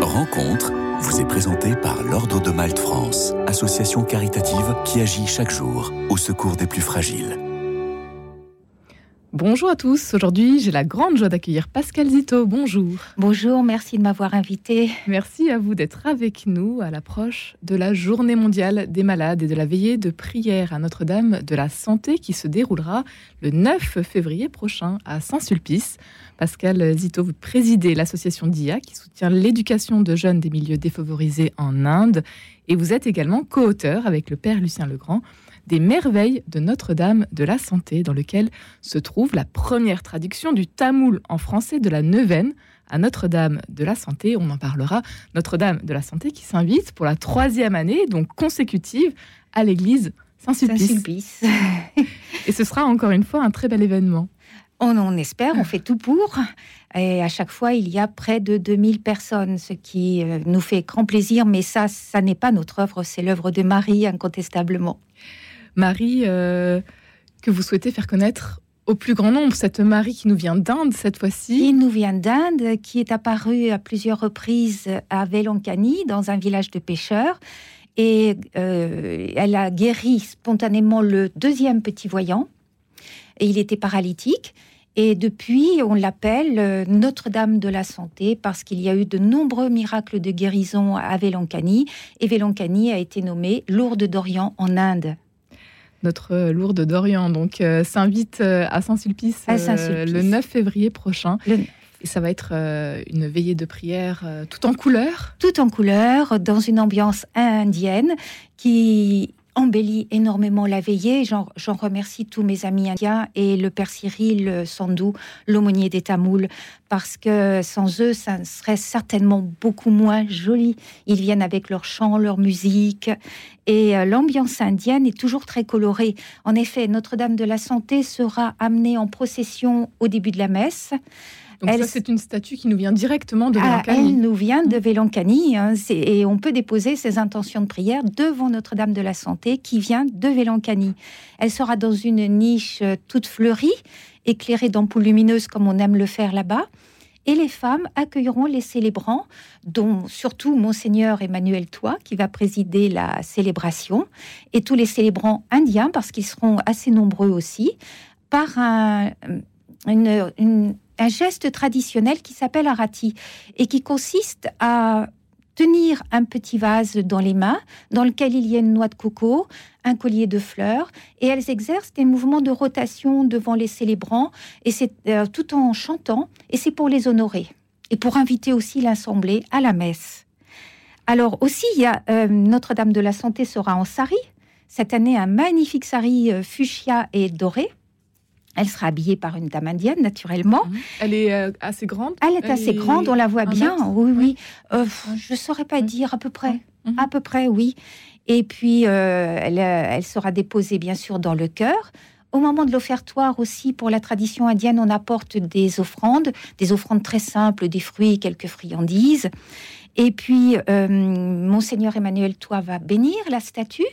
Rencontre vous est présentée par l'Ordre de Malte France, association caritative qui agit chaque jour au secours des plus fragiles. Bonjour à tous, aujourd'hui j'ai la grande joie d'accueillir Pascale Zyto, bonjour. Bonjour, merci de m'avoir invitée. Merci à vous d'être avec nous à l'approche de la Journée mondiale des malades et de la Veillée de prière à Notre-Dame de la santé qui se déroulera le 9 février prochain à St Sulpice. Pascale Zyto, vous présidez l'association Dhiya qui soutient l'éducation de jeunes des milieux défavorisés en Inde et vous êtes également co-auteur avec le père Lucien Legrand des Merveilles de Notre-Dame de la santé, dans lequel se trouve la première traduction du tamoul en français de la neuvaine à Notre-Dame de la santé. On en parlera. Notre-Dame de la santé qui s'invite pour la 3e année, donc consécutive, à l'église Saint-Sulpice. Et ce sera encore une fois un très bel événement. On espère, on fait tout pour. Et à chaque fois, il y a près de 2000 personnes, ce qui nous fait grand plaisir. Mais ça n'est pas notre œuvre, c'est l'œuvre de Marie, incontestablement. Marie, que vous souhaitez faire connaître au plus grand nombre, cette Marie qui nous vient d'Inde cette fois-ci. Qui nous vient d'Inde, qui est apparue à plusieurs reprises à Velankanni, dans un village de pêcheurs. Et elle a guéri spontanément le 2e petit voyant. Et il était paralytique. Et depuis, on l'appelle Notre-Dame de la santé parce qu'il y a eu de nombreux miracles de guérison à Velankanni. Et Velankanni a été nommée Lourdes d'Orient en Inde. Notre Lourdes d'Orient, donc, s'invite à Saint-Sulpice, le 9 février prochain. Et ça va être une veillée de prière tout en couleurs. Tout en couleurs, dans une ambiance indienne qui embellit énormément la veillée. J'en remercie tous mes amis indiens et le père Cyril Sandou, l'aumônier des Tamouls, parce que sans eux, ça serait certainement beaucoup moins joli. Ils viennent avec leurs chants, leur musique, et l'ambiance indienne est toujours très colorée. En effet, Notre-Dame de la Santé sera amenée en procession au début de la messe. Donc ça, c'est une statue qui nous vient directement de Velankanni. Elle nous vient de Velankanni, hein, et on peut déposer ses intentions de prière devant Notre-Dame de la Santé qui vient de Velankanni. Elle sera dans une niche toute fleurie, éclairée d'ampoules lumineuses comme on aime le faire là-bas. Et les femmes accueilleront les célébrants, dont surtout Monseigneur Emmanuel Toit, qui va présider la célébration, et tous les célébrants indiens, parce qu'ils seront assez nombreux aussi, par un geste traditionnel qui s'appelle Arati et qui consiste à tenir un petit vase dans les mains dans lequel il y a une noix de coco, un collier de fleurs, et elles exercent des mouvements de rotation devant les célébrants, et c'est tout en chantant, et c'est pour les honorer et pour inviter aussi l'assemblée à la messe. Alors aussi, il y a Notre-Dame de la Santé sera en sari cette année, un magnifique sari fuchsia et doré. Elle sera habillée par une dame indienne, naturellement. Elle est assez grande. Elle est assez grande, on la voit bien. Mètre. Oui. Je ne saurais pas dire, à peu près, oui. Et puis, elle sera déposée, bien sûr, dans le chœur. Au moment de l'offertoire aussi, pour la tradition indienne, on apporte des offrandes très simples, des fruits, quelques friandises. Et puis, Monseigneur Emmanuel Toit va bénir la statue.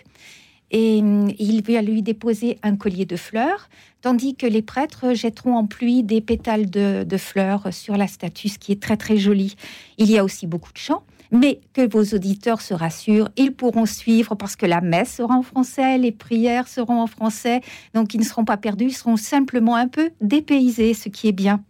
Et il va lui déposer un collier de fleurs, tandis que les prêtres jetteront en pluie des pétales de fleurs sur la statue, ce qui est très très joli. Il y a aussi beaucoup de chants, mais que vos auditeurs se rassurent, ils pourront suivre parce que la messe sera en français, les prières seront en français, donc ils ne seront pas perdus, ils seront simplement un peu dépaysés, ce qui est bien.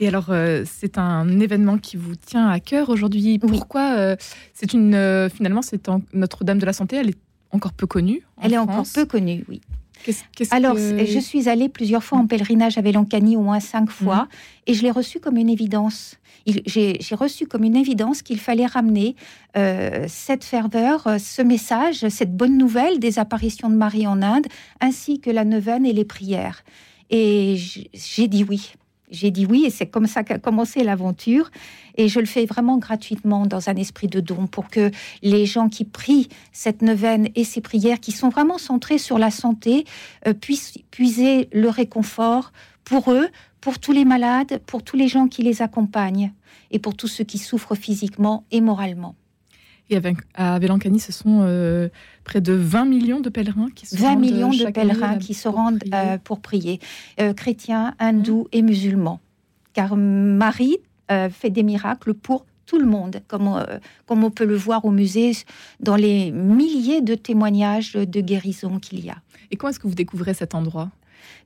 Et alors, c'est un événement qui vous tient à cœur aujourd'hui. Pourquoi oui. Finalement, c'est Notre-Dame de la Santé, elle est encore peu connue en France. Elle est encore peu connue, oui. Je suis allée plusieurs fois en pèlerinage à Velankanni, au moins 5 fois, et je l'ai reçu comme une évidence. J'ai reçu comme une évidence qu'il fallait ramener cette ferveur, ce message, cette bonne nouvelle des apparitions de Marie en Inde, ainsi que la neuvaine et les prières. Et j'ai dit oui. J'ai dit oui, et c'est comme ça qu'a commencé l'aventure. Et je le fais vraiment gratuitement, dans un esprit de don, pour que les gens qui prient cette neuvaine et ces prières, qui sont vraiment centrées sur la santé, puissent puiser le réconfort pour eux, pour tous les malades, pour tous les gens qui les accompagnent, et pour tous ceux qui souffrent physiquement et moralement. Et à Velankanni, ce sont près de 20 millions de pèlerins qui se rendent pour prier. Chrétiens, hindous et musulmans. Car Marie fait des miracles pour tout le monde, comme on peut le voir au musée, dans les milliers de témoignages de guérison qu'il y a. Et comment est-ce que vous découvrez cet endroit ?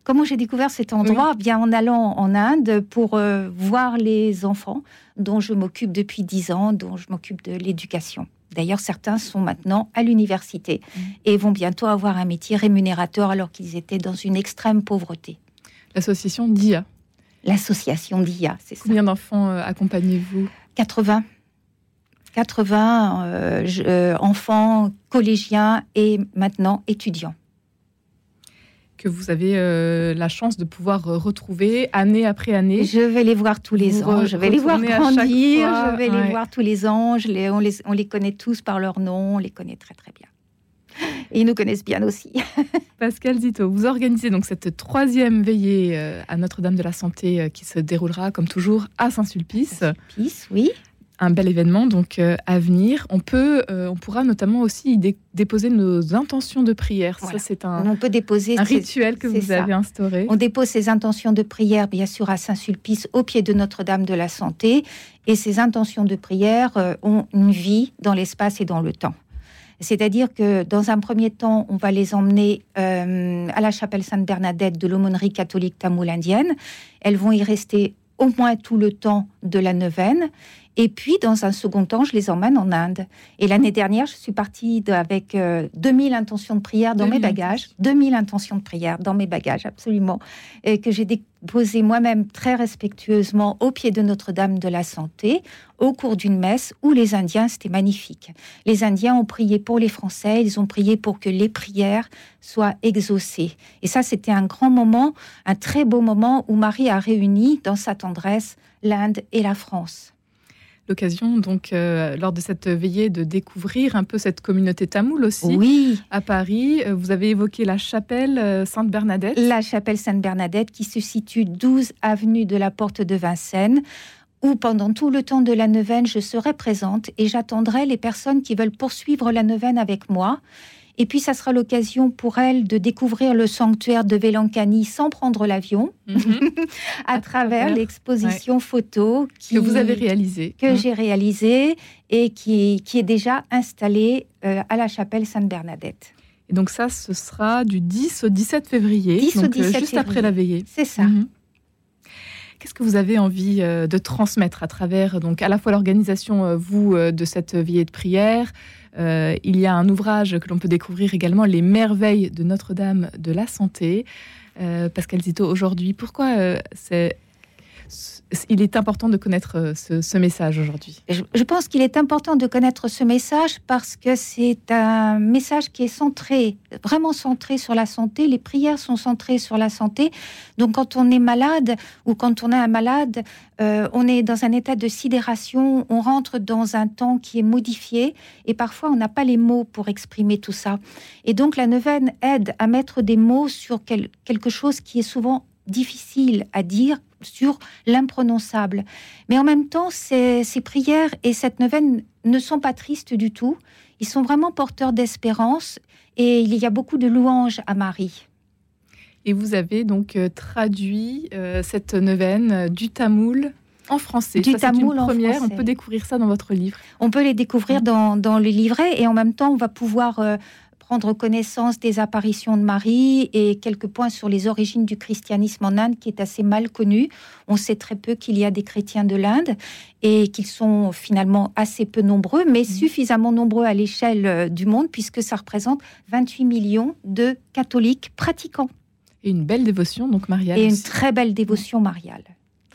Comment j'ai découvert cet endroit ? Bien, en allant en Inde pour voir les enfants dont je m'occupe depuis 10 ans, dont je m'occupe de l'éducation. D'ailleurs, certains sont maintenant à l'université et vont bientôt avoir un métier rémunérateur alors qu'ils étaient dans une extrême pauvreté. L'association Dhiya. L'association Dhiya, c'est ça. Combien d'enfants accompagnez-vous ? 80 enfants, collégiens et maintenant étudiants. Que vous avez la chance de pouvoir retrouver année après année. Je vais les voir tous les ans, je vais les voir grandir, je vais les voir tous les ans, on les connaît tous par leur nom, on les connaît très très bien. Et ils nous connaissent bien aussi. Pascale Zyto, vous organisez donc cette 3e veillée à Notre-Dame de la Santé qui se déroulera comme toujours à Saint-Sulpice. Saint-Sulpice, oui. Un bel événement donc à venir. On pourra notamment aussi déposer nos intentions de prière. Voilà. Ça, c'est un rituel que vous avez instauré. On dépose ces intentions de prière, bien sûr, à Saint-Sulpice, au pied de Notre-Dame de la Santé. Et ces intentions de prière ont une vie dans l'espace et dans le temps. C'est-à-dire que, dans un premier temps, on va les emmener à la chapelle Sainte-Bernadette de l'aumônerie catholique tamoule indienne. Elles vont y rester au moins tout le temps de la neuvaine. Et puis, dans un second temps, je les emmène en Inde. Et l'année dernière, je suis partie avec 2000 intentions de prière dans mes bagages. 2000 intentions de prière dans mes bagages, absolument. Et que j'ai déposées moi-même très respectueusement au pied de Notre-Dame de la Santé, au cours d'une messe où les Indiens, c'était magnifique. Les Indiens ont prié pour les Français, ils ont prié pour que les prières soient exaucées. Et ça, c'était un grand moment, un très beau moment où Marie a réuni dans sa tendresse l'Inde et la France. L'occasion, donc, lors de cette veillée, de découvrir un peu cette communauté tamoule aussi, à Paris. Vous avez évoqué la chapelle Sainte-Bernadette. La chapelle Sainte-Bernadette qui se situe 12 avenue de la Porte de Vincennes, où pendant tout le temps de la neuvaine, je serai présente et j'attendrai les personnes qui veulent poursuivre la neuvaine avec moi. Et puis, ça sera l'occasion pour elle de découvrir le sanctuaire de Velankanni sans prendre l'avion, à travers l'exposition photo que vous avez réalisée, que j'ai réalisée et qui est déjà installée à la chapelle Sainte-Bernadette. Et donc ça, ce sera du 10 au 17 février, juste après la veillée. C'est ça. Qu'est-ce que vous avez envie de transmettre à travers, donc, à la fois l'organisation, vous, de cette veillée de prière? Il y a un ouvrage que l'on peut découvrir également, Les Merveilles de Notre-Dame de la santé. Pascale Zyto, aujourd'hui, pourquoi il est important de connaître ce message aujourd'hui? Je pense qu'il est important de connaître ce message parce que c'est un message qui est vraiment centré sur la santé. Les prières sont centrées sur la santé. Donc, quand on est malade ou quand on a un malade, on est dans un état de sidération, on rentre dans un temps qui est modifié et parfois on n'a pas les mots pour exprimer tout ça. Et donc, la neuvaine aide à mettre des mots sur quelque chose qui est souvent difficile à dire, sur l'imprononçable. Mais en même temps, ces prières et cette neuvaine ne sont pas tristes du tout. Ils sont vraiment porteurs d'espérance et il y a beaucoup de louanges à Marie. Et vous avez donc traduit cette neuvaine du tamoul en français. Du tamoul en français. On peut découvrir ça dans votre livre. On peut les découvrir dans le livret et en même temps, on va pouvoir prendre connaissance des apparitions de Marie et quelques points sur les origines du christianisme en Inde qui est assez mal connu. On sait très peu qu'il y a des chrétiens de l'Inde et qu'ils sont finalement assez peu nombreux, mais suffisamment nombreux à l'échelle du monde puisque ça représente 28 millions de catholiques pratiquants. Et une belle dévotion donc mariale. Et une très belle dévotion mariale.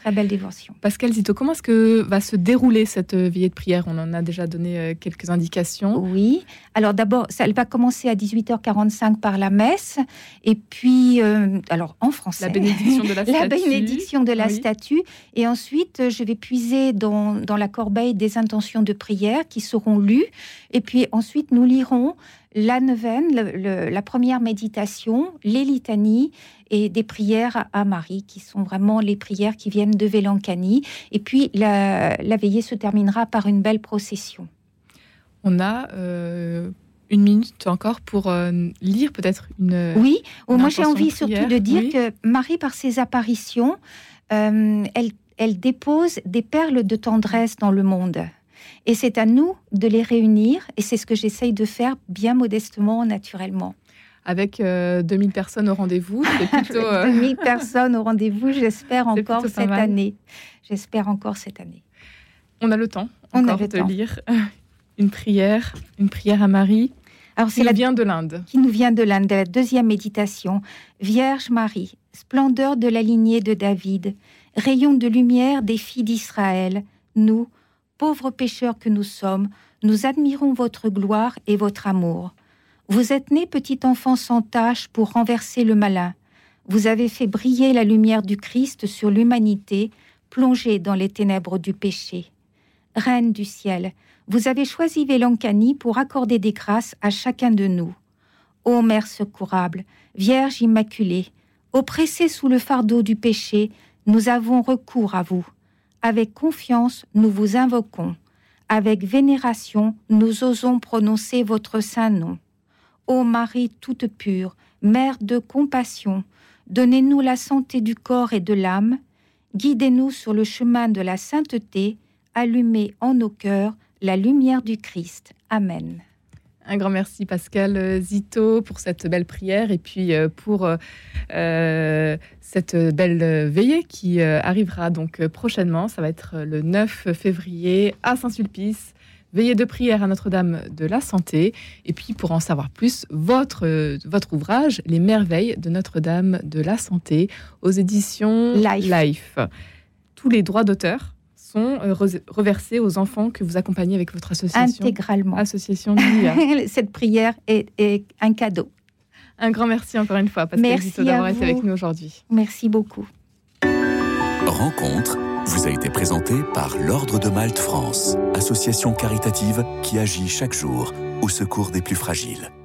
La belle dévotion. Pascale Zyto, comment est-ce que va se dérouler cette veillée de prière ? On en a déjà donné quelques indications. Oui. Alors d'abord, elle va commencer à 18h45 par la messe. Et puis, alors en français. La bénédiction de la statue. La bénédiction de la statue. Et ensuite, je vais puiser dans la corbeille des intentions de prière qui seront lues. Et puis ensuite, nous lirons la neuvaine, la première méditation, les litanies et des prières à Marie, qui sont vraiment les prières qui viennent de Velankanni. Et puis, la veillée se terminera par une belle procession. On a une minute encore pour lire peut-être une... Oui, moi j'ai envie surtout de dire que Marie, par ses apparitions, elle elle dépose des perles de tendresse dans le monde. Et c'est à nous de les réunir, et c'est ce que j'essaye de faire bien modestement, naturellement. Avec 2000 personnes au rendez-vous, c'est plutôt... 2000 personnes au rendez-vous, j'espère encore cette année. J'espère encore cette année. On a le temps encore de lire une prière à Marie. Alors, c'est vient de l'Inde. Qui nous vient de l'Inde, de la deuxième méditation. Vierge Marie, splendeur de la lignée de David, rayon de lumière des filles d'Israël, nous, pauvres pécheurs que nous sommes, nous admirons votre gloire et votre amour. Vous êtes née, petit enfant sans tache, pour renverser le malin. Vous avez fait briller la lumière du Christ sur l'humanité, plongée dans les ténèbres du péché. Reine du ciel, vous avez choisi Velankanni pour accorder des grâces à chacun de nous. Ô Mère secourable, Vierge immaculée, oppressée sous le fardeau du péché, nous avons recours à vous. Avec confiance, nous vous invoquons. Avec vénération, nous osons prononcer votre saint nom. Ô Marie toute pure, Mère de compassion, donnez-nous la santé du corps et de l'âme. Guidez-nous sur le chemin de la sainteté. Allumez en nos cœurs la lumière du Christ. Amen. Un grand merci Pascale Zyto pour cette belle prière et puis pour cette belle veillée qui arrivera donc prochainement. Ça va être le 9 février à Saint-Sulpice. Veillée de prière à Notre-Dame de la santé. Et puis pour en savoir plus, votre ouvrage, Les Merveilles de Notre-Dame de la santé, aux éditions Life. Tous les droits d'auteur sont reversés aux enfants que vous accompagnez avec votre association. Intégralement. Association Dhiya. Cette prière est un cadeau. Un grand merci encore une fois, Pascale Zyto, d'avoir été avec nous aujourd'hui. Merci beaucoup. Rencontre vous a été présentée par l'Ordre de Malte France, association caritative qui agit chaque jour au secours des plus fragiles.